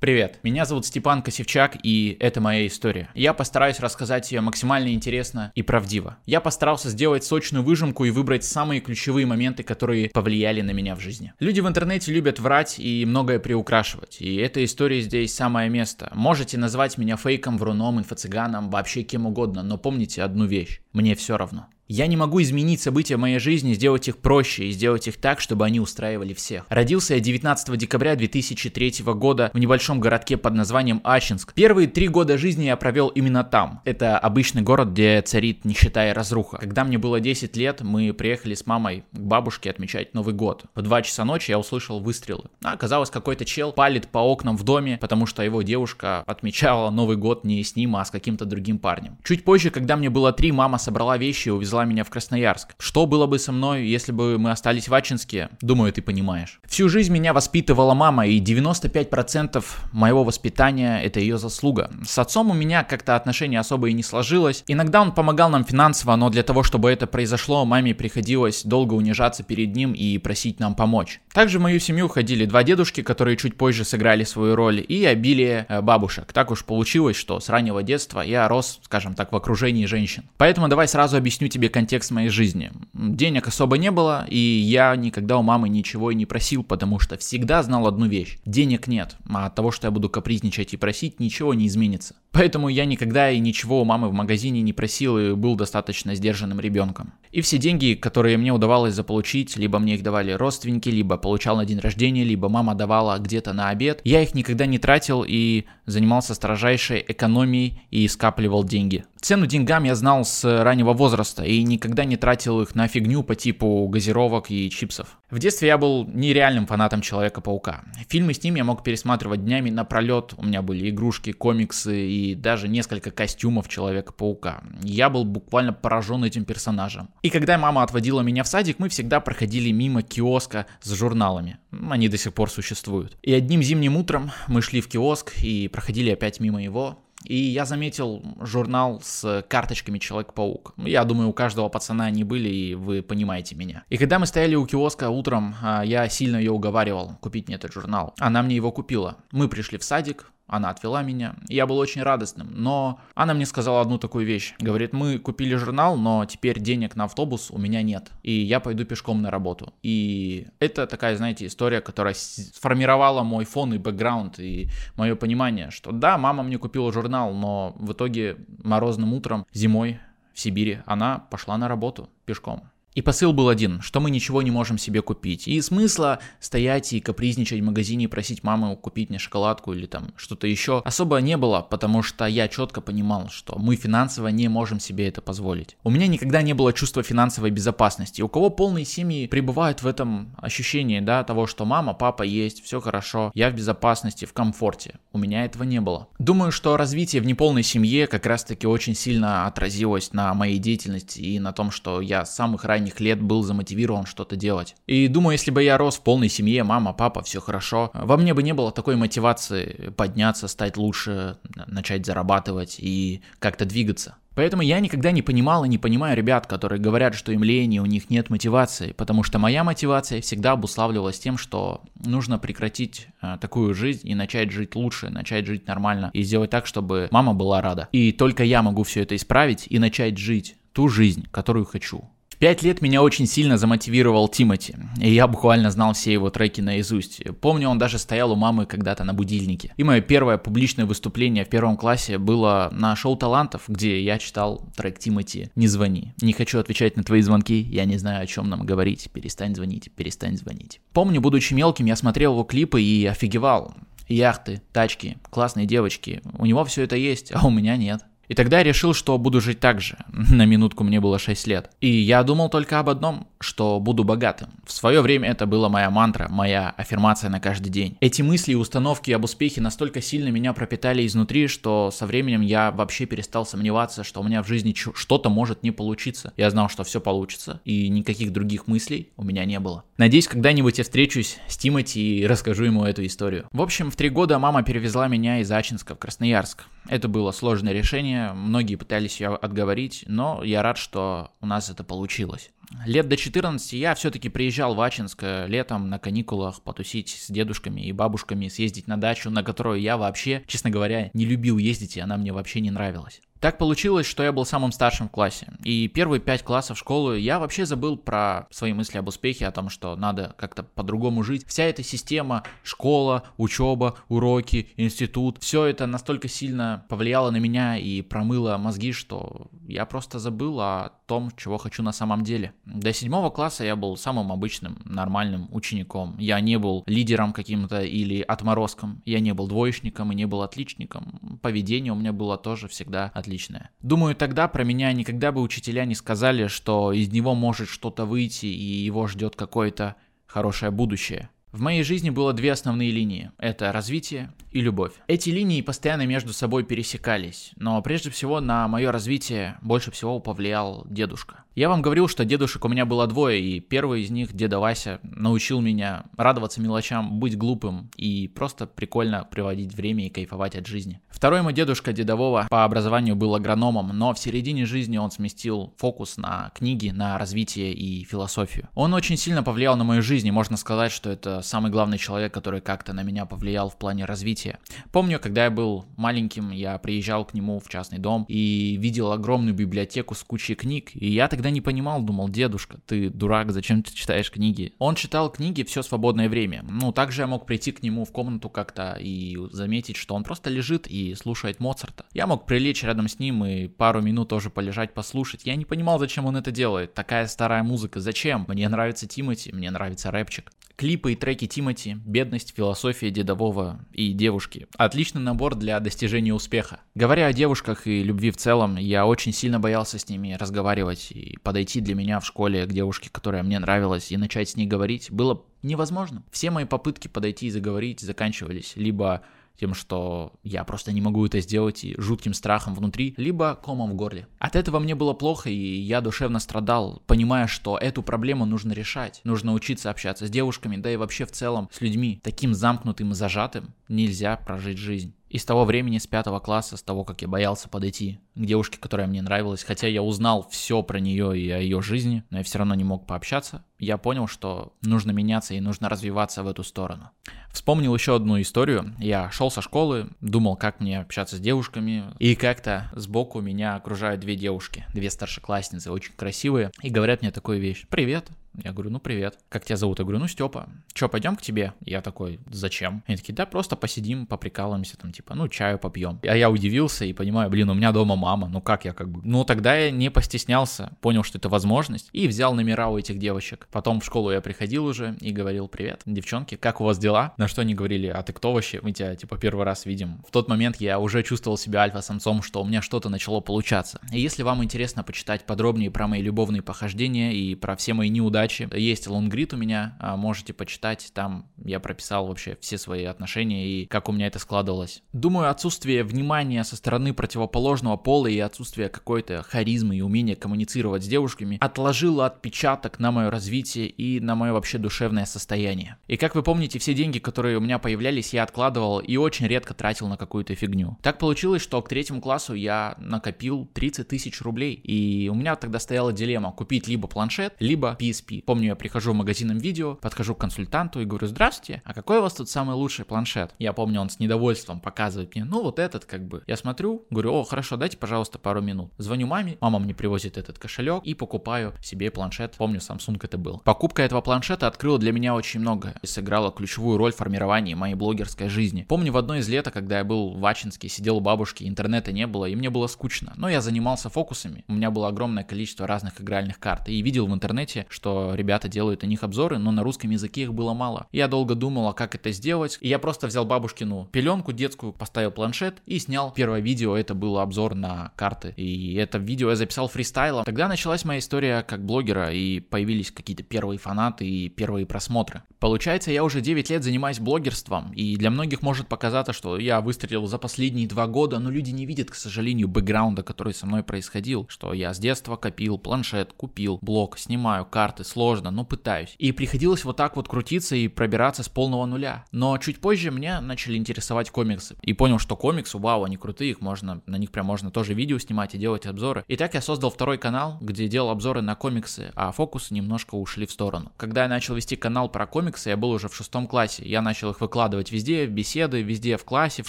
Привет, меня зовут Степан Косевчак, и это моя история. Я постараюсь рассказать ее максимально интересно и правдиво. Я постарался сделать сочную выжимку и выбрать самые ключевые моменты, которые повлияли на меня в жизни. Люди в интернете любят врать и многое приукрашивать, и эта история здесь самое место. Можете назвать меня фейком, вруном, инфо-цыганом, вообще кем угодно, но помните одну вещь: мне все равно. Я не могу изменить события в моей жизни, сделать их проще и сделать их так, чтобы они устраивали всех. Родился я 19 декабря 2003 года в небольшом городке под названием Ачинск. Первые 3 года жизни я провел именно там. Это обычный город, где царит нищета и разруха. Когда мне было 10 лет, мы приехали с мамой к бабушке отмечать Новый год. В 2 часа ночи я услышал выстрелы. А оказалось, какой-то чел палит по окнам в доме, потому что его девушка отмечала Новый год не с ним, а с каким-то другим парнем. Чуть позже, когда мне было 3, мама собрала вещи и увезла меня в Красноярск. Что было бы со мной, если бы мы остались в Ачинске? Думаю, ты понимаешь. Всю жизнь меня воспитывала мама, и 95% моего воспитания — это ее заслуга. С отцом у меня как-то отношения особо и не сложилось. Иногда он помогал нам финансово, но для того, чтобы это произошло, маме приходилось долго унижаться перед ним и просить нам помочь. Также в мою семью ходили 2 дедушки, которые чуть позже сыграли свою роль, и обилие бабушек. Так уж получилось, что с раннего детства я рос, скажем так, в окружении женщин. Поэтому давай сразу объясню тебе контекст моей жизни. Денег особо не было, и я никогда у мамы ничего и не просил, потому что всегда знал одну вещь: денег нет, а от того, что я буду капризничать и просить, ничего не изменится. Поэтому я никогда и ничего у мамы в магазине не просил и был достаточно сдержанным ребенком. И все деньги, которые мне удавалось заполучить, либо мне их давали родственники, либо получал на день рождения, либо мама давала где-то на обед, я их никогда не тратил и занимался строжайшей экономией и скапливал деньги. Цену деньгам я знал с раннего возраста и никогда не тратил их на фигню по типу газировок и чипсов. В детстве я был нереальным фанатом Человека-паука. Фильмы с ним я мог пересматривать днями напролет. У меня были игрушки, комиксы и даже несколько костюмов Человека-паука. Я был буквально поражен этим персонажем. И когда мама отводила меня в садик, мы всегда проходили мимо киоска с журналами. Они до сих пор существуют. И одним зимним утром мы шли в киоск и проходили опять мимо его. И я заметил журнал с карточками Человек-паук. Я думаю, у каждого пацана они были, и вы понимаете меня. И когда мы стояли у киоска утром, я сильно ее уговаривал купить мне этот журнал. Она мне его купила. Мы пришли в садик. Она отвела меня, я был очень радостным, но она мне сказала одну такую вещь. Говорит: мы купили журнал, но теперь денег на автобус у меня нет, и я пойду пешком на работу. И это такая, знаете, история, которая сформировала мой фон и бэкграунд, и мое понимание, что да, мама мне купила журнал, но в итоге морозным утром, зимой в Сибири, она пошла на работу пешком. И посыл был один, что мы ничего не можем себе купить. И смысла стоять и капризничать в магазине и просить маму купить мне шоколадку или там что-то еще особо не было, потому что я четко понимал, что мы финансово не можем себе это позволить. У меня никогда не было чувства финансовой безопасности. У кого полные семьи пребывают в этом ощущении, да, того, что мама, папа есть, все хорошо, я в безопасности, в комфорте. У меня этого не было. Думаю, что развитие в неполной семье как раз-таки очень сильно отразилось на моей деятельности и на том, что я с самых ранних лет был замотивирован что-то делать. И думаю, если бы я рос в полной семье, мама, папа, все хорошо, во мне бы не было такой мотивации подняться, стать лучше, начать зарабатывать и как-то двигаться. Поэтому я никогда не понимал и не понимаю ребят, которые говорят, что им лень и у них нет мотивации, потому что моя мотивация всегда обуславливалась тем, что нужно прекратить такую жизнь и начать жить лучше, начать жить нормально и сделать так, чтобы мама была рада. И только я могу все это исправить и начать жить ту жизнь, которую хочу. 5 лет меня очень сильно замотивировал Тимати, и я буквально знал все его треки наизусть. Помню, он даже стоял у мамы когда-то на будильнике. И мое первое публичное выступление в 1 классе было на шоу талантов, где я читал трек Тимати «Не звони». Не хочу отвечать на твои звонки, я не знаю, о чем нам говорить, перестань звонить, перестань звонить. Помню, будучи мелким, я смотрел его клипы и офигевал. Яхты, тачки, классные девочки, у него все это есть, а у меня нет. И тогда я решил, что буду жить так же. На минутку мне было 6 лет. И я думал только об одном, что буду богатым. В свое время это была моя мантра, моя аффирмация на каждый день. Эти мысли и установки об успехе настолько сильно меня пропитали изнутри, что со временем я вообще перестал сомневаться, что у меня в жизни что-то может не получиться. Я знал, что все получится, и никаких других мыслей у меня не было. Надеюсь, когда-нибудь я встречусь с Тимати и расскажу ему эту историю. В общем, в 3 года мама перевезла меня из Ачинска в Красноярск. Это было сложное решение, многие пытались ее отговорить, но я рад, что у нас это получилось. лет до 14 я все-таки приезжал в Ачинск летом на каникулах потусить с дедушками и бабушками, съездить на дачу, на которую я вообще, честно говоря, не любил ездить, и она мне вообще не нравилась. Так получилось, что я был самым старшим в классе, и первые 5 классов школы я вообще забыл про свои мысли об успехе, о том, что надо как-то по-другому жить. Вся эта система, школа, учеба, уроки, институт, все это настолько сильно повлияло на меня и промыло мозги, что я просто забыл о том, чего хочу на самом деле. До 7 класса я был самым обычным, нормальным учеником. Я не был лидером каким-то или отморозком, я не был двоечником и не был отличником. Поведение у меня было тоже всегда отличное. Думаю, тогда про меня никогда бы учителя не сказали, что из него может что-то выйти и его ждет какое-то хорошее будущее. В моей жизни было 2 основные линии – это развитие и любовь. Эти линии постоянно между собой пересекались, но прежде всего на мое развитие больше всего повлиял дедушка. Я вам говорил, что дедушек у меня было 2, и первый из них, деда Вася, научил меня радоваться мелочам, быть глупым и просто прикольно проводить время и кайфовать от жизни. Второй мой дедушка, деда Вова, по образованию был агрономом, но в середине жизни он сместил фокус на книги, на развитие и философию. Он очень сильно повлиял на мою жизнь, и можно сказать, что это самый главный человек, который как-то на меня повлиял в плане развития. Помню, когда я был маленьким, я приезжал к нему в частный дом и видел огромную библиотеку с кучей книг, и я тогда не понимал, думал, дедушка, ты дурак, зачем ты читаешь книги? Он читал книги все свободное время. Ну, также я мог прийти к нему в комнату как-то и заметить, что он просто лежит и слушает Моцарта. Я мог прилечь рядом с ним и пару минут тоже полежать, послушать. Я не понимал, зачем он это делает. Такая старая музыка, зачем? Мне нравится Тимати, мне нравится рэпчик. Клипы и треки Тимати, бедность, философия деда Вова и девушки. Отличный набор для достижения успеха. Говоря о девушках и любви в целом, я очень сильно боялся с ними разговаривать и подойти для меня в школе к девушке, которая мне нравилась, и начать с ней говорить, было невозможно. Все мои попытки подойти и заговорить заканчивались либо тем, что я просто не могу это сделать, и жутким страхом внутри, либо комом в горле. От этого мне было плохо, и я душевно страдал, понимая, что эту проблему нужно решать. Нужно учиться общаться с девушками, да и вообще в целом с людьми. Таким замкнутым и зажатым нельзя прожить жизнь. И с того времени, с 5 класса, с того, как я боялся подойти к девушке, которая мне нравилась, хотя я узнал все про нее и о ее жизни, но я все равно не мог пообщаться, я понял, что нужно меняться и нужно развиваться в эту сторону. Вспомнил еще одну историю. Я шел со школы, думал, как мне общаться с девушками, и как-то сбоку меня окружают 2 девушки, 2 старшеклассницы, очень красивые, и говорят мне такую вещь. «Привет». Я говорю, ну привет. Как тебя зовут? Я говорю, ну Степа. Че, пойдем к тебе? Я такой, зачем? Они такие, да просто посидим, поприкалываемся, там типа, ну чаю попьем. А я удивился и понимаю, блин, у меня дома мама, ну как я как бы. Ну тогда я не постеснялся, понял, что это возможность и взял номера у этих девочек. Потом в школу я приходил уже и говорил, привет, девчонки, как у вас дела? На что они говорили, а ты кто вообще? Мы тебя типа первый раз видим. В тот момент я уже чувствовал себя альфа-самцом, что у меня что-то начало получаться. И если вам интересно почитать подробнее про мои любовные похождения и про все мои неудачи, есть лонгрид у меня, можете почитать, там я прописал вообще все свои отношения и как у меня это складывалось. Думаю, отсутствие внимания со стороны противоположного пола и отсутствие какой-то харизмы и умения коммуницировать с девушками отложило отпечаток на мое развитие и на мое вообще душевное состояние. И как вы помните, все деньги, которые у меня появлялись, я откладывал и очень редко тратил на какую-то фигню. Так получилось, что к 3 классу я накопил 30 000 рублей, и у меня тогда стояла дилемма купить либо планшет, либо PSP. Помню, я прихожу в магазин видео, подхожу к консультанту и говорю, здравствуйте, а какой у вас тут самый лучший планшет? Я помню, он с недовольством показывает мне, ну вот этот как бы. Я смотрю, говорю, о, хорошо, дайте, пожалуйста, пару минут. Звоню маме, мама мне привозит этот кошелек и покупаю себе планшет. Помню, Samsung это был. Покупка этого планшета открыла для меня очень многое и сыграла ключевую роль в формировании моей блогерской жизни. Помню, в одно из лета, когда я был в Ачинске, сидел у бабушки, интернета не было и мне было скучно, но я занимался фокусами. У меня было огромное количество разных игральных карт и видел в интернете, что ребята делают о них обзоры, но на русском языке их было мало. Я долго думал, как это сделать, и я просто взял бабушкину пеленку детскую, поставил планшет и снял первое видео, это был обзор на карты, и это видео я записал фристайлом. Тогда началась моя история как блогера, и появились какие-то первые фанаты и первые просмотры. Получается, я уже 9 лет занимаюсь блогерством, и для многих может показаться, что я выстрелил за последние 2 года, но люди не видят, к сожалению, бэкграунда, который со мной происходил, что я с детства копил планшет, купил блог, снимаю карты, сложно, но пытаюсь. И приходилось вот так вот крутиться и пробираться с полного нуля. Но чуть позже меня начали интересовать комиксы. И понял, что комиксы, вау, они крутые, их можно, на них прям можно тоже видео снимать и делать обзоры. И так я создал второй канал, где делал обзоры на комиксы, а фокусы немножко ушли в сторону. Когда я начал вести канал про комиксы, я был уже в 6 классе. Я начал их выкладывать везде, в беседы, везде в классе, в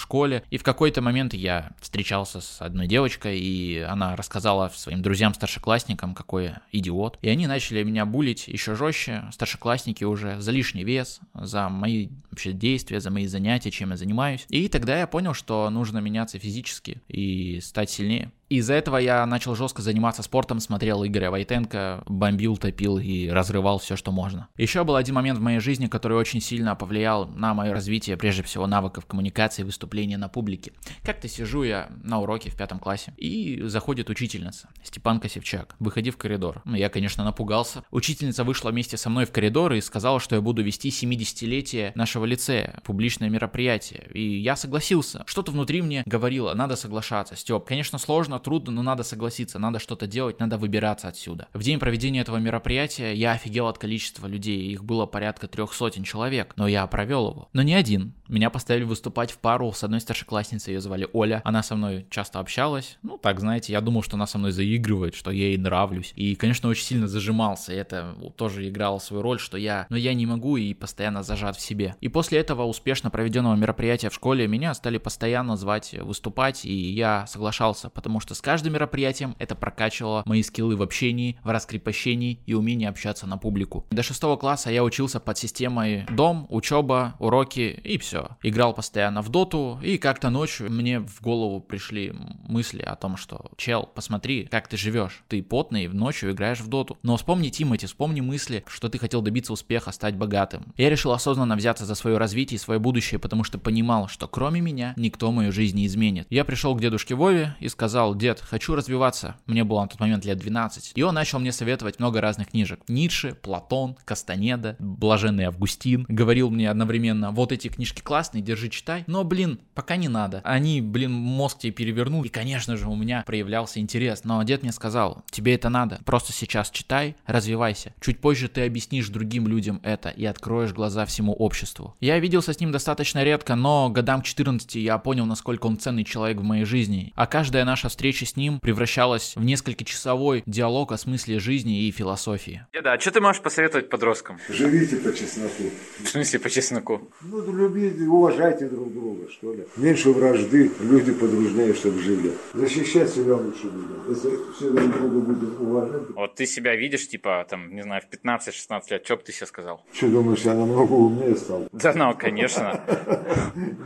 школе. И в какой-то момент я встречался с одной девочкой, и она рассказала своим друзьям-старшеклассникам, какой я идиот. И они начали меня булить еще жестче, старшеклассники уже, за лишний вес, за мои вообще действия, за мои занятия, чем я занимаюсь. И тогда я понял, что нужно меняться физически и стать сильнее. Из-за этого я начал жестко заниматься спортом, смотрел Игоря Войтенко, бомбил, топил и разрывал все, что можно. Еще был один момент в моей жизни, который очень сильно повлиял на мое развитие, прежде всего, навыков коммуникации и выступления на публике. Как-то сижу я на уроке в 5 классе, и заходит учительница, Степан Косевчак, выходи в коридор. Я, конечно, напугался. Учительница вышла вместе со мной в коридор и сказала, что я буду вести 70-летие нашего лицея, публичное мероприятие, и я согласился. Что-то внутри мне говорило, надо соглашаться, Степ, конечно, сложно, трудно, но надо согласиться, надо что-то делать, надо выбираться отсюда. В день проведения этого мероприятия я офигел от количества людей, их было порядка 300 человек, но я провел его. Но не один. Меня поставили выступать в пару с одной старшеклассницей, ее звали Оля, она со мной часто общалась, ну так, знаете, я думал, что она со мной заигрывает, что я ей нравлюсь, и, конечно, очень сильно зажимался, и это тоже играло свою роль, что я не могу и постоянно зажат в себе. И после этого успешно проведенного мероприятия в школе меня стали постоянно звать выступать, и я соглашался, потому что с каждым мероприятием это прокачивало мои скиллы в общении, в раскрепощении и умении общаться на публику. До 6 класса я учился под системой дом, учеба, уроки и все. Играл постоянно в доту, и как-то ночью мне в голову пришли мысли о том, что чел, посмотри, как ты живешь, ты потный, ночью играешь в доту. Но вспомни Тимати, вспомни мысли, что ты хотел добиться успеха, стать богатым. Я решил осознанно взяться за свое развитие и свое будущее, потому что понимал, что кроме меня никто мою жизнь не изменит. Я пришел к дедушке Вове и сказал: дед, хочу развиваться. Мне было на тот момент лет 12. И он начал мне советовать много разных книжек. Ницше, Платон, Кастанеда, Блаженный Августин. Говорил мне одновременно: вот эти книжки классные, держи, читай. Но, пока не надо. Они, мозг тебе перевернул. И, конечно же, у меня проявлялся интерес. Но дед мне сказал: тебе это надо. Просто сейчас читай, развивайся. Чуть позже ты объяснишь другим людям это и откроешь глаза всему обществу. Я виделся с ним достаточно редко, но годам к 14 я понял, насколько он ценный человек в моей жизни. А каждая наша встреча с ним превращалась в несколькочасовой диалог о смысле жизни и философии. Деда, а что ты можешь посоветовать подросткам? Живите по чесноку. В смысле по чесноку? Любите, уважайте друг друга, что ли. Меньше вражды, люди подружнее, чтобы жили. Защищать себя лучше будет. Если все друг друга будут уважать. Вот ты себя видишь, в 15-16 лет, что бы ты себе сказал? Что, думаешь, я намного умнее стал? Да ну, конечно.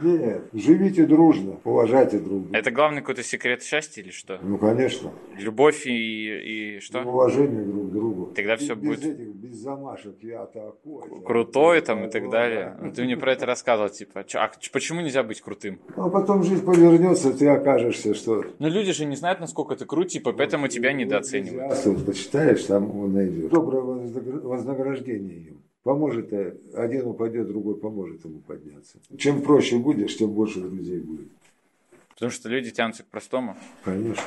Нет, живите дружно, уважайте друг друга. Это главный какой-то секрет счастья? Или что? Ну, конечно. Любовь и что? Уважение друг к другу. Тогда все без будет... без замашек, я такой. Крутой там и так далее. Да. Ты мне про это рассказывал, почему нельзя быть крутым? А потом жизнь повернется, ты окажешься, что... Но люди же не знают, насколько ты крут, поэтому тебя недооценивают. Если почитаешь, там он найдет. Доброе вознаграждение им. Поможет, один упадет, другой поможет ему подняться. Чем проще будешь, тем больше друзей будет. Потому что люди тянутся к простому. Конечно.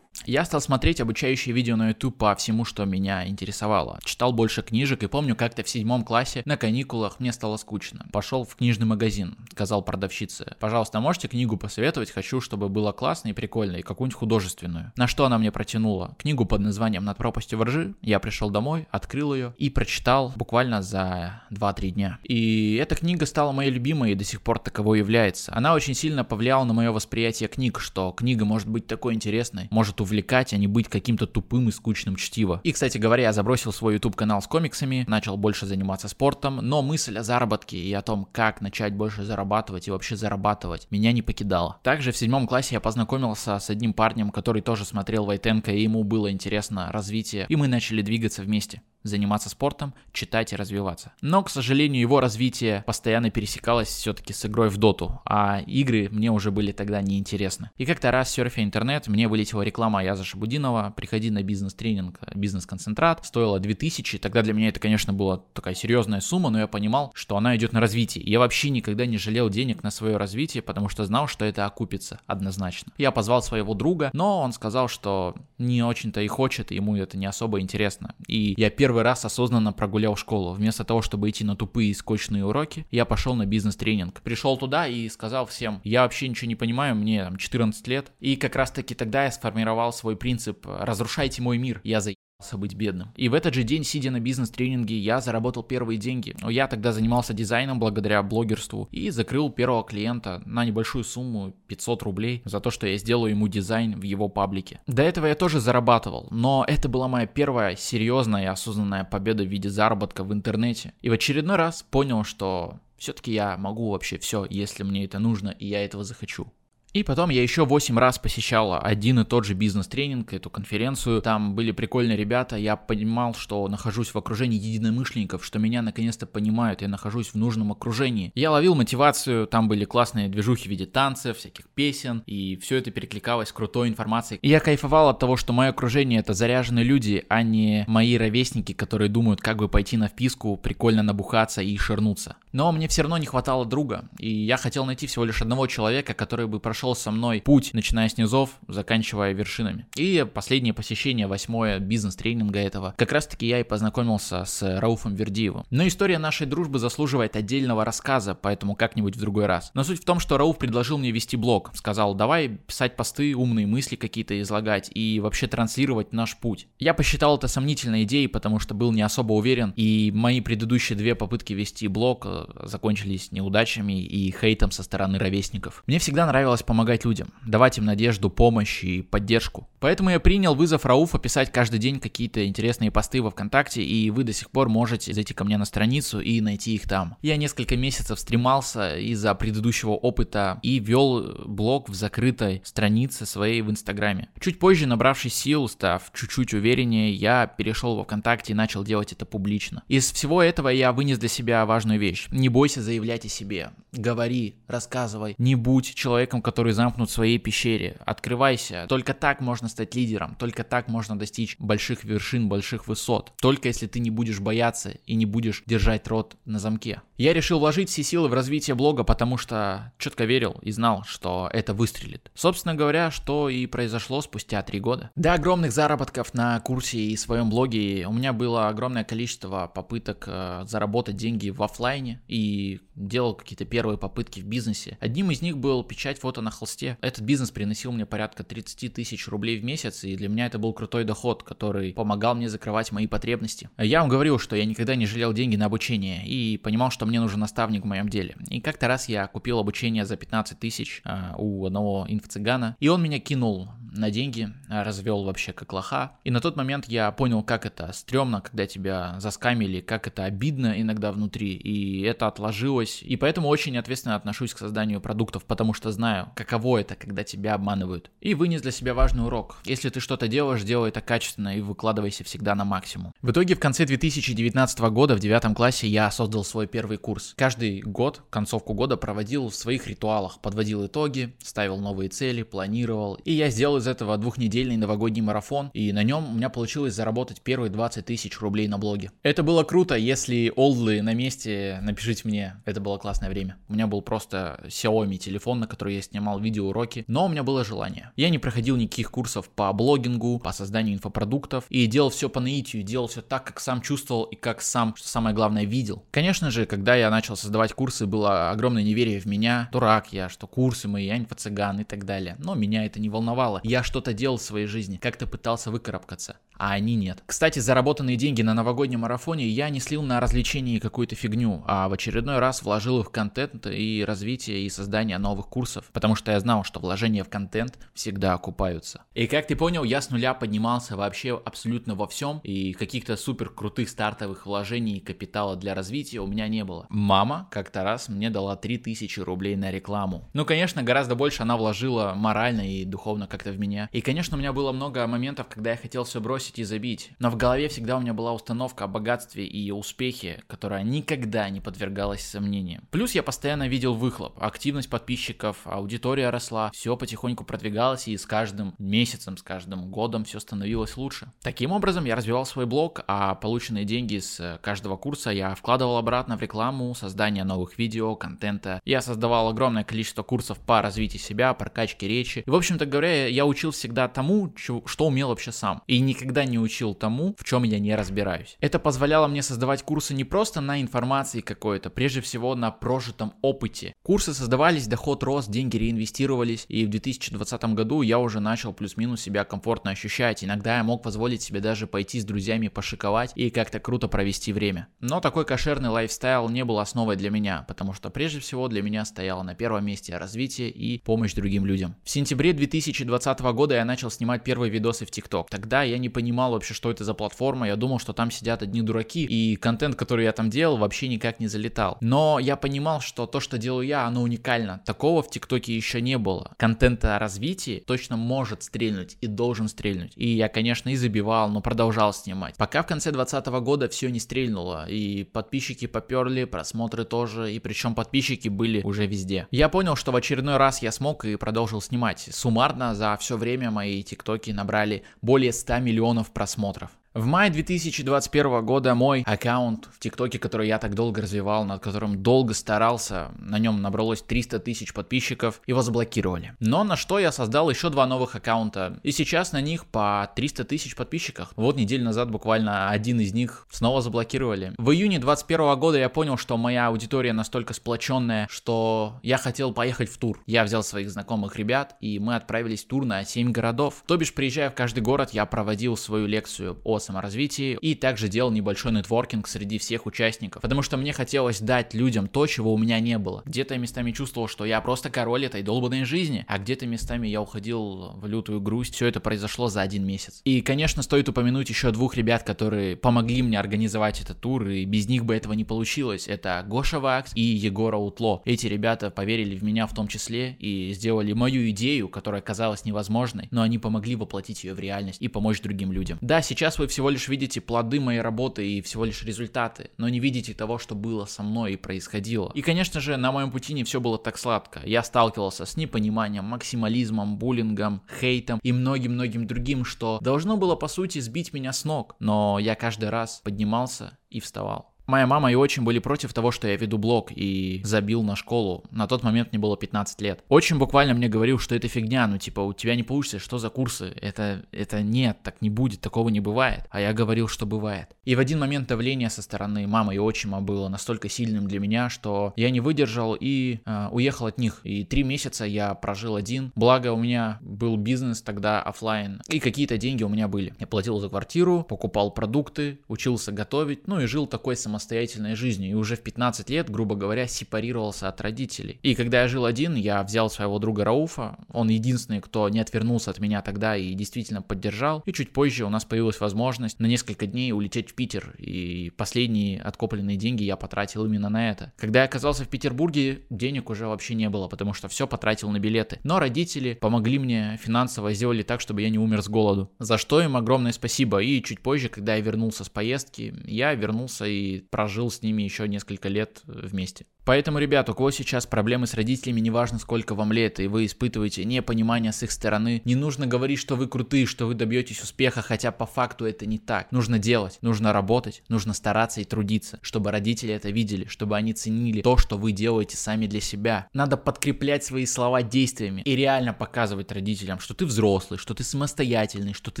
Я стал смотреть обучающие видео на YouTube по всему, что меня интересовало. Читал больше книжек и помню, как-то в 7 классе на каникулах мне стало скучно. Пошел в книжный магазин, сказал продавщице: пожалуйста, можете книгу посоветовать? Хочу, чтобы было классно и прикольно, и какую-нибудь художественную. На что она мне протянула книгу под названием «Над пропастью воржи». Я пришел домой, открыл ее и прочитал буквально за 2-3 дня. И эта книга стала моей любимой и до сих пор таковой является. Она очень сильно повлияла на мое восприятие книг, что книга может быть такой интересной, может увлекать, а не быть каким-то тупым и скучным чтиво. И, кстати говоря, я забросил свой YouTube-канал с комиксами, начал больше заниматься спортом, но мысль о заработке и о том, как начать больше зарабатывать и вообще зарабатывать, меня не покидала. Также в 7 классе я познакомился с одним парнем, который тоже смотрел Войтенко, и ему было интересно развитие, и мы начали двигаться вместе. Заниматься спортом, читать и развиваться. Но, к сожалению, его развитие постоянно пересекалось все-таки с игрой в доту, а игры мне уже были тогда неинтересны. И как-то раз, серфя интернет, мне вылетела реклама Аяза Шабутдинова, приходи на бизнес-тренинг, бизнес-концентрат, стоило 2000, тогда для меня это, конечно, была такая серьезная сумма, но я понимал, что она идет на развитие. Я вообще никогда не жалел денег на свое развитие, потому что знал, что это окупится однозначно. Я позвал своего друга, но он сказал, что не очень-то и хочет, ему это не особо интересно. И я первый раз осознанно прогулял школу. Вместо того, чтобы идти на тупые и скучные уроки, я пошел на бизнес-тренинг. Пришел туда и сказал всем: я вообще ничего не понимаю, мне там 14 лет. И как раз таки тогда я сформировал свой принцип: разрушайте мой мир, я заебался быть бедным. И в этот же день, сидя на бизнес-тренинге, я заработал первые деньги. Я тогда занимался дизайном благодаря блогерству и закрыл первого клиента на небольшую сумму 500 рублей за то, что я сделаю ему дизайн в его паблике. До этого я тоже зарабатывал, но это была моя первая серьезная и осознанная победа в виде заработка в интернете. И в очередной раз понял, что все-таки я могу вообще все, если мне это нужно и я этого захочу. И потом я еще 8 раз посещал один и тот же бизнес-тренинг, эту конференцию. Там были прикольные ребята, я понимал, что нахожусь в окружении единомышленников, что меня наконец-то понимают, я нахожусь в нужном окружении. Я ловил мотивацию, там были классные движухи в виде танцев, всяких песен, и все это перекликалось с крутой информацией. И я кайфовал от того, что мое окружение — это заряженные люди, а не мои ровесники, которые думают, как бы пойти на вписку, прикольно набухаться и ширнуться. Но мне все равно не хватало друга, и я хотел найти всего лишь одного человека, который бы прошел со мной путь, начиная с низов, заканчивая вершинами. И последнее посещение, 8-е бизнес-тренинга этого, как раз таки я и познакомился с Рауфом Вердиевым. Но история нашей дружбы заслуживает отдельного рассказа, поэтому как-нибудь в другой раз. Но суть в том, что Рауф предложил мне вести блог, сказал: давай писать посты, умные мысли какие-то излагать и вообще транслировать наш путь. Я посчитал это сомнительной идеей, потому что был не особо уверен, и мои предыдущие 2 попытки вести блог закончились неудачами и хейтом со стороны ровесников. Мне всегда нравилось помогать людям, давать им надежду, помощь и поддержку. Поэтому я принял вызов Рауфа писать каждый день какие-то интересные посты во ВКонтакте, и вы до сих пор можете зайти ко мне на страницу и найти их там. Я несколько месяцев стримался из-за предыдущего опыта и вел блог в закрытой странице своей в Инстаграме. Чуть позже, набравшись сил, став чуть-чуть увереннее, я перешел во ВКонтакте и начал делать это публично. Из всего этого я вынес для себя важную вещь. Не бойся заявлять о себе. Говори, рассказывай. Не будь человеком, который замкнут в своей пещере. Открывайся. Только так можно стать лидером. Только так можно достичь больших вершин, больших высот. Только если ты не будешь бояться и не будешь держать рот на замке. Я решил вложить все силы в развитие блога, потому что четко верил и знал, что это выстрелит. Собственно говоря, что и произошло спустя 3 года. До огромных заработков на курсе и своем блоге у меня было огромное количество попыток заработать деньги в офлайне и делал какие-то первые попытки в бизнесе. Одним из них был печать фото на холсте. Этот бизнес приносил мне порядка 30 тысяч рублей в месяц, и для меня это был крутой доход, который помогал мне закрывать мои потребности. Я вам говорил, что я никогда не жалел деньги на обучение, и понимал, что мне нужен наставник в моем деле. И как-то раз я купил обучение за 15 тысяч у одного инфо-цыгана, и он меня кинул на деньги, развел вообще как лоха. И на тот момент я понял, как это стрёмно, когда тебя заскамили, как это обидно иногда внутри, и это отложилось. И поэтому очень ответственно отношусь к созданию продуктов, потому что знаю, каково это, когда тебя обманывают. И вынес для себя важный урок. Если ты что-то делаешь, делай это качественно и выкладывайся всегда на максимум. В итоге в конце 2019 года в 9 классе я создал свой первый курс. Каждый год, концовку года проводил в своих ритуалах, подводил итоги, ставил новые цели, планировал. И я сделал из этого 2-недельный новогодний марафон, и на нем у меня получилось заработать первые 20 тысяч рублей на блоге. Это было круто. Если олдлы на месте, напишите мне. Это было классное время. У меня был просто Xiaomi телефон, на который я снимал видеоуроки, но у меня было желание. Я не проходил никаких курсов по блогингу, по созданию инфопродуктов, и делал все по наитию, делал все так, как сам чувствовал и как сам, что самое главное, видел. Конечно же, когда я начал создавать курсы, было огромное неверие в меня. Дурак я, что курсы мои, я инфо-цыган и так далее. Но меня это не волновало. Я что-то делал в своей жизни, как-то пытался выкарабкаться, а они нет. Кстати, заработанные деньги на новогоднем марафоне я не слил на развлечения и какую-то фигню, а в очередной раз вложил их в контент и развитие и создание новых курсов, потому что я знал, что вложения в контент всегда окупаются. И как ты понял, я с нуля поднимался вообще абсолютно во всем, и каких-то супер крутых стартовых вложений и капитала для развития у меня не было. Мама как-то раз мне дала 3000 рублей на рекламу. Ну, конечно, гораздо больше она вложила морально и духовно как-то в меня. меня. И, конечно, у меня было много моментов, когда я хотел все бросить и забить. Но в голове всегда у меня была установка о богатстве и успехе, которая никогда не подвергалась сомнениям. Плюс я постоянно видел выхлоп, активность подписчиков, аудитория росла, все потихоньку продвигалось, и с каждым месяцем, с каждым годом все становилось лучше. Таким образом, я развивал свой блог, а полученные деньги с каждого курса я вкладывал обратно в рекламу, создание новых видео, контента. Я создавал огромное количество курсов по развитию себя, прокачке речи. И, в общем-то говоря, я учил всегда тому, что умел вообще сам. И никогда не учил тому, в чем я не разбираюсь. Это позволяло мне создавать курсы не просто на информации какой-то, прежде всего на прожитом опыте. Курсы создавались, доход рос, деньги реинвестировались. И в 2020 году я уже начал плюс-минус себя комфортно ощущать. Иногда я мог позволить себе даже пойти с друзьями пошиковать и как-то круто провести время. Но такой кошерный лайфстайл не был основой для меня, потому что прежде всего для меня стояло на первом месте развитие и помощь другим людям. В сентябре 2020 года я начал снимать первые видосы в TikTok. Тогда я не понимал вообще, что это за платформа, я думал, что там сидят одни дураки, и контент, который я там делал, вообще никак не залетал. Но я понимал, что то, что делаю я, оно уникально. Такого в ТикТоке еще не было. Контент о развитии точно может стрельнуть и должен стрельнуть. И я, конечно, и забивал, но продолжал снимать. Пока в конце 2020 года все не стрельнуло, и подписчики поперли, просмотры тоже, и причем подписчики были уже везде. Я понял, что в очередной раз я смог и продолжил снимать. Суммарно за все время мои тиктоки набрали более 100 миллионов просмотров. В мае 2021 года мой аккаунт в ТикТоке, который я так долго развивал, над которым долго старался, на нем набралось 300 тысяч подписчиков, его заблокировали. Но на что я создал еще два новых аккаунта, и сейчас на них по 300 тысяч подписчиков. Вот неделю назад буквально один из них снова заблокировали. В июне 2021 года я понял, что моя аудитория настолько сплоченная, что я хотел поехать в тур. Я взял своих знакомых ребят, и мы отправились в тур на 7 городов. То бишь, приезжая в каждый город, я проводил свою лекцию о саморазвитии и также делал небольшой нетворкинг среди всех участников, потому что мне хотелось дать людям то, чего у меня не было. Где-то я местами чувствовал, что я просто король этой долбанной жизни, а где-то местами я уходил в лютую грусть. Все это произошло за один месяц. И, конечно, стоит упомянуть еще двух ребят, которые помогли мне организовать этот тур, и без них бы этого не получилось. Это Гоша Вакс и Егор Аутло. Эти ребята поверили в меня в том числе и сделали мою идею, которая казалась невозможной, но они помогли воплотить ее в реальность и помочь другим людям. Да, сейчас вы всего лишь видите плоды моей работы и всего лишь результаты, но не видите того, что было со мной и происходило. И, конечно же, на моем пути не все было так сладко. Я сталкивался с непониманием, максимализмом, буллингом, хейтом и многим-многим другим, что должно было, по сути, сбить меня с ног, но я каждый раз поднимался и вставал. Моя мама и отчим были против того, что я веду блог и забил на школу. На тот момент мне было 15 лет. Отчим буквально мне говорил, что это фигня, ну типа у тебя не получится, что за курсы? Это нет, так не будет, такого не бывает. А я говорил, что бывает. И в один момент давление со стороны мамы и отчима было настолько сильным для меня, что я не выдержал и уехал от них. И 3 месяца я прожил один. Благо у меня был бизнес тогда офлайн, и какие-то деньги у меня были. Я платил за квартиру, покупал продукты, учился готовить, ну и жил такой самостоятельной жизнью, и уже в 15 лет, грубо говоря, сепарировался от родителей. И когда я жил один, я взял своего друга Рауфа, он единственный, кто не отвернулся от меня тогда и действительно поддержал, и чуть позже у нас появилась возможность на несколько дней улететь в Питер, и последние откопленные деньги я потратил именно на это. Когда я оказался в Петербурге, денег уже вообще не было, потому что все потратил на билеты, но родители помогли мне финансово, сделали так, чтобы я не умер с голоду, за что им огромное спасибо, и чуть позже, когда я вернулся с поездки, я вернулся и прожил с ними еще несколько лет вместе. Поэтому, ребят, у кого сейчас проблемы с родителями, неважно сколько вам лет, и вы испытываете непонимание с их стороны, не нужно говорить, что вы крутые, что вы добьетесь успеха, хотя по факту это не так. Нужно делать, нужно работать, нужно стараться и трудиться, чтобы родители это видели, чтобы они ценили то, что вы делаете сами для себя. Надо подкреплять свои слова действиями и реально показывать родителям, что ты взрослый, что ты самостоятельный, что ты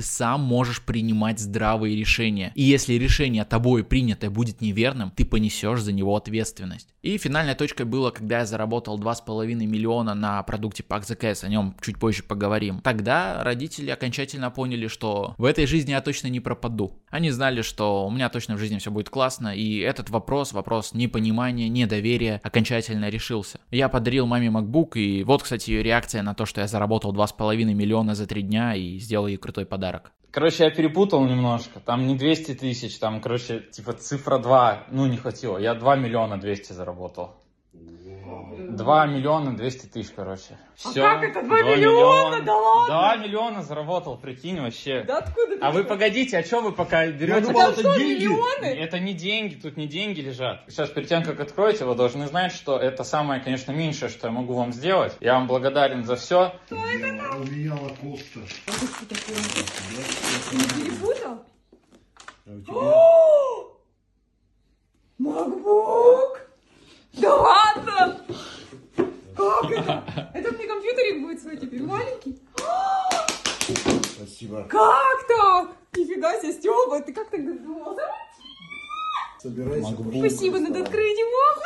сам можешь принимать здравые решения. И если решение тобой принятое будет неверным, ты понесешь за него ответственность. И финальной точкой было, когда я заработал 2,5 миллиона на продукте ПАК ЗКС, о нем чуть позже поговорим. Тогда родители окончательно поняли, что в этой жизни я точно не пропаду. Они знали, что у меня точно в жизни все будет классно, и этот вопрос непонимания, недоверия окончательно решился. Я подарил маме MacBook, и вот, кстати, ее реакция на то, что я заработал 2,5 миллиона за 3 дня и сделал ей крутой подарок. Короче, я перепутал немножко, там не 200 тысяч, там, короче, типа цифра 2, ну не хватило, я 2 миллиона 200 заработал. 2 200 000, короче. Все. А как это? 2 миллиона? Да ладно? 2 миллиона заработал, прикинь, вообще. Да откуда? А вы погодите, а что вы пока берете? Ну, это деньги. Миллионы? Это не деньги, тут не деньги лежат. Сейчас, перед тем, как откроете, вы должны знать, что это самое, конечно, меньшее, что я могу вам сделать. Я вам благодарен за все. Что это там? У меня лакоста. А ты что такое? Не перепутал? MacBook? Да ладно! Как это? Это мне компьютерик будет свой теперь, маленький? Спасибо. Как так? Нифига себе, Стёпа, ты как так думал? Спасибо, надо открыть его.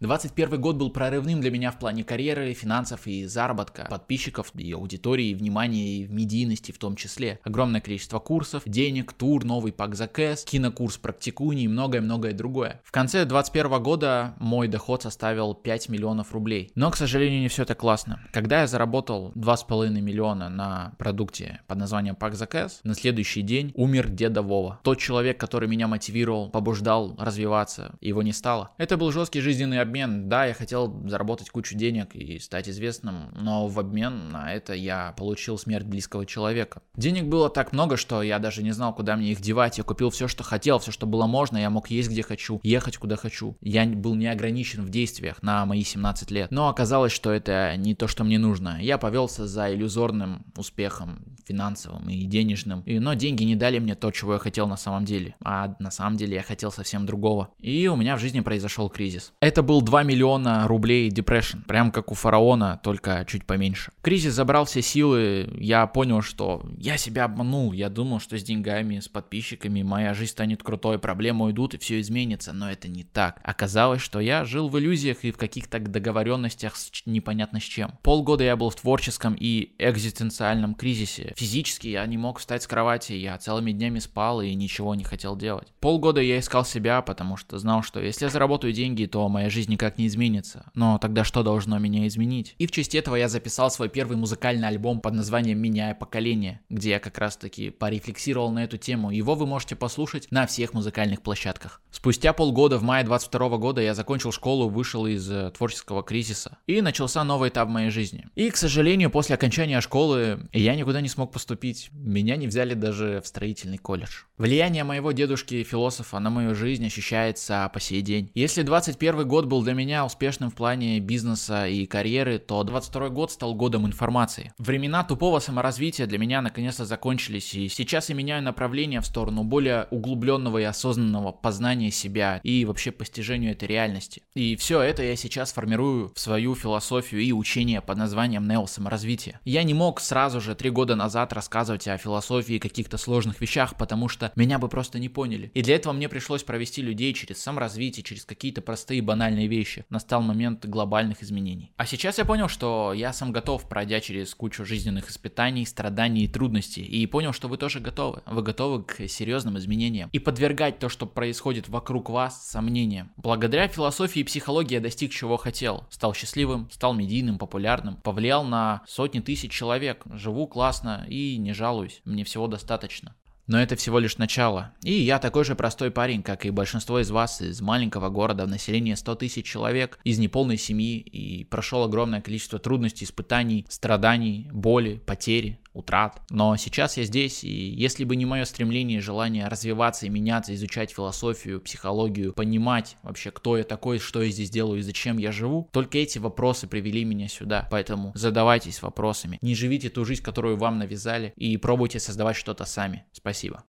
21 год был прорывным для меня в плане карьеры, финансов и заработка, подписчиков и аудитории, и внимания, и медийности в том числе. Огромное количество курсов, денег, тур, новый ПАК ЗКС, кинокурс «Практикуни» и многое-многое другое. В конце 21 года мой доход составил 5 миллионов рублей. Но, к сожалению, не все так классно. Когда я заработал 2,5 миллиона на продукте под названием ПАК ЗКС, на следующий день умер деда Вова. Тот человек, который меня мотивировал, побуждал развиваться, его не стало. Это был жесткий жизненный обмен. Да, я хотел заработать кучу денег и стать известным, но в обмен на это я получил смерть близкого человека. Денег было так много, что я даже не знал, куда мне их девать. Я купил все, что хотел, все, что было можно. Я мог есть, где хочу, ехать, куда хочу. Я был не ограничен в действиях на мои 17 лет. Но оказалось, что это не то, что мне нужно. Я повелся за иллюзорным успехом финансовым и денежным. Но деньги не дали мне то, чего я хотел на самом деле. А на самом деле я хотел совсем другого. И у меня в жизни произошел кризис. Это был 2 миллиона рублей депрессион, прям как у фараона, только чуть поменьше. Кризис забрал все силы, я понял, что я себя обманул, я думал, что с деньгами, с подписчиками моя жизнь станет крутой, проблемы уйдут и все изменится, но это не так. Оказалось, что я жил в иллюзиях и в каких-то договоренностях с непонятно с чем. Полгода я был в творческом и экзистенциальном кризисе. Физически я не мог встать с кровати, я целыми днями спал и ничего не хотел делать. Полгода я искал себя, потому что знал, что если я заработаю деньги, то моя жизнь никак не изменится. Но тогда что должно меня изменить? И в честь этого я записал свой первый музыкальный альбом под названием «Меняя поколение», где я как раз таки порефлексировал на эту тему. Его вы можете послушать на всех музыкальных площадках. Спустя полгода, в мае 22 года, я закончил школу, вышел из творческого кризиса. И начался новый этап моей жизни. И, к сожалению, после окончания школы я никуда не смог поступить. Меня не взяли даже в строительный колледж. Влияние моего дедушки-философа на мою жизнь ощущается по сей день. Если 21 год был для меня успешным в плане бизнеса и карьеры, то 22 год стал годом информации. Времена тупого саморазвития для меня наконец-то закончились, и сейчас я меняю направление в сторону более углубленного и осознанного познания себя и вообще постижению этой реальности. И все это я сейчас формирую в свою философию и учение под названием неосаморазвитие. Я не мог сразу же 3 года назад рассказывать о философии и каких-то сложных вещах, потому что меня бы просто не поняли. И для этого мне пришлось провести людей через саморазвитие, через какие-то простые банальные вещи. Настал момент глобальных изменений. А сейчас я понял, что я сам готов, пройдя через кучу жизненных испытаний, страданий и трудностей. И понял, что вы тоже готовы. Вы готовы к серьезным изменениям. И подвергать то, что происходит вокруг вас, сомнениям. Благодаря философии и психологии я достиг, чего хотел. Стал счастливым, стал медийным, популярным. Повлиял на сотни тысяч человек. Живу классно и не жалуюсь. Мне всего достаточно. Но это всего лишь начало. И я такой же простой парень, как и большинство из вас, из маленького города в населении 100 тысяч человек, из неполной семьи, и прошел огромное количество трудностей, испытаний, страданий, боли, потери, утрат. Но сейчас я здесь, и если бы не мое стремление и желание развиваться и меняться, изучать философию, психологию, понимать вообще, кто я такой, что я здесь делаю и зачем я живу, только эти вопросы привели меня сюда. Поэтому задавайтесь вопросами, не живите ту жизнь, которую вам навязали, и пробуйте создавать что-то сами. Спасибо.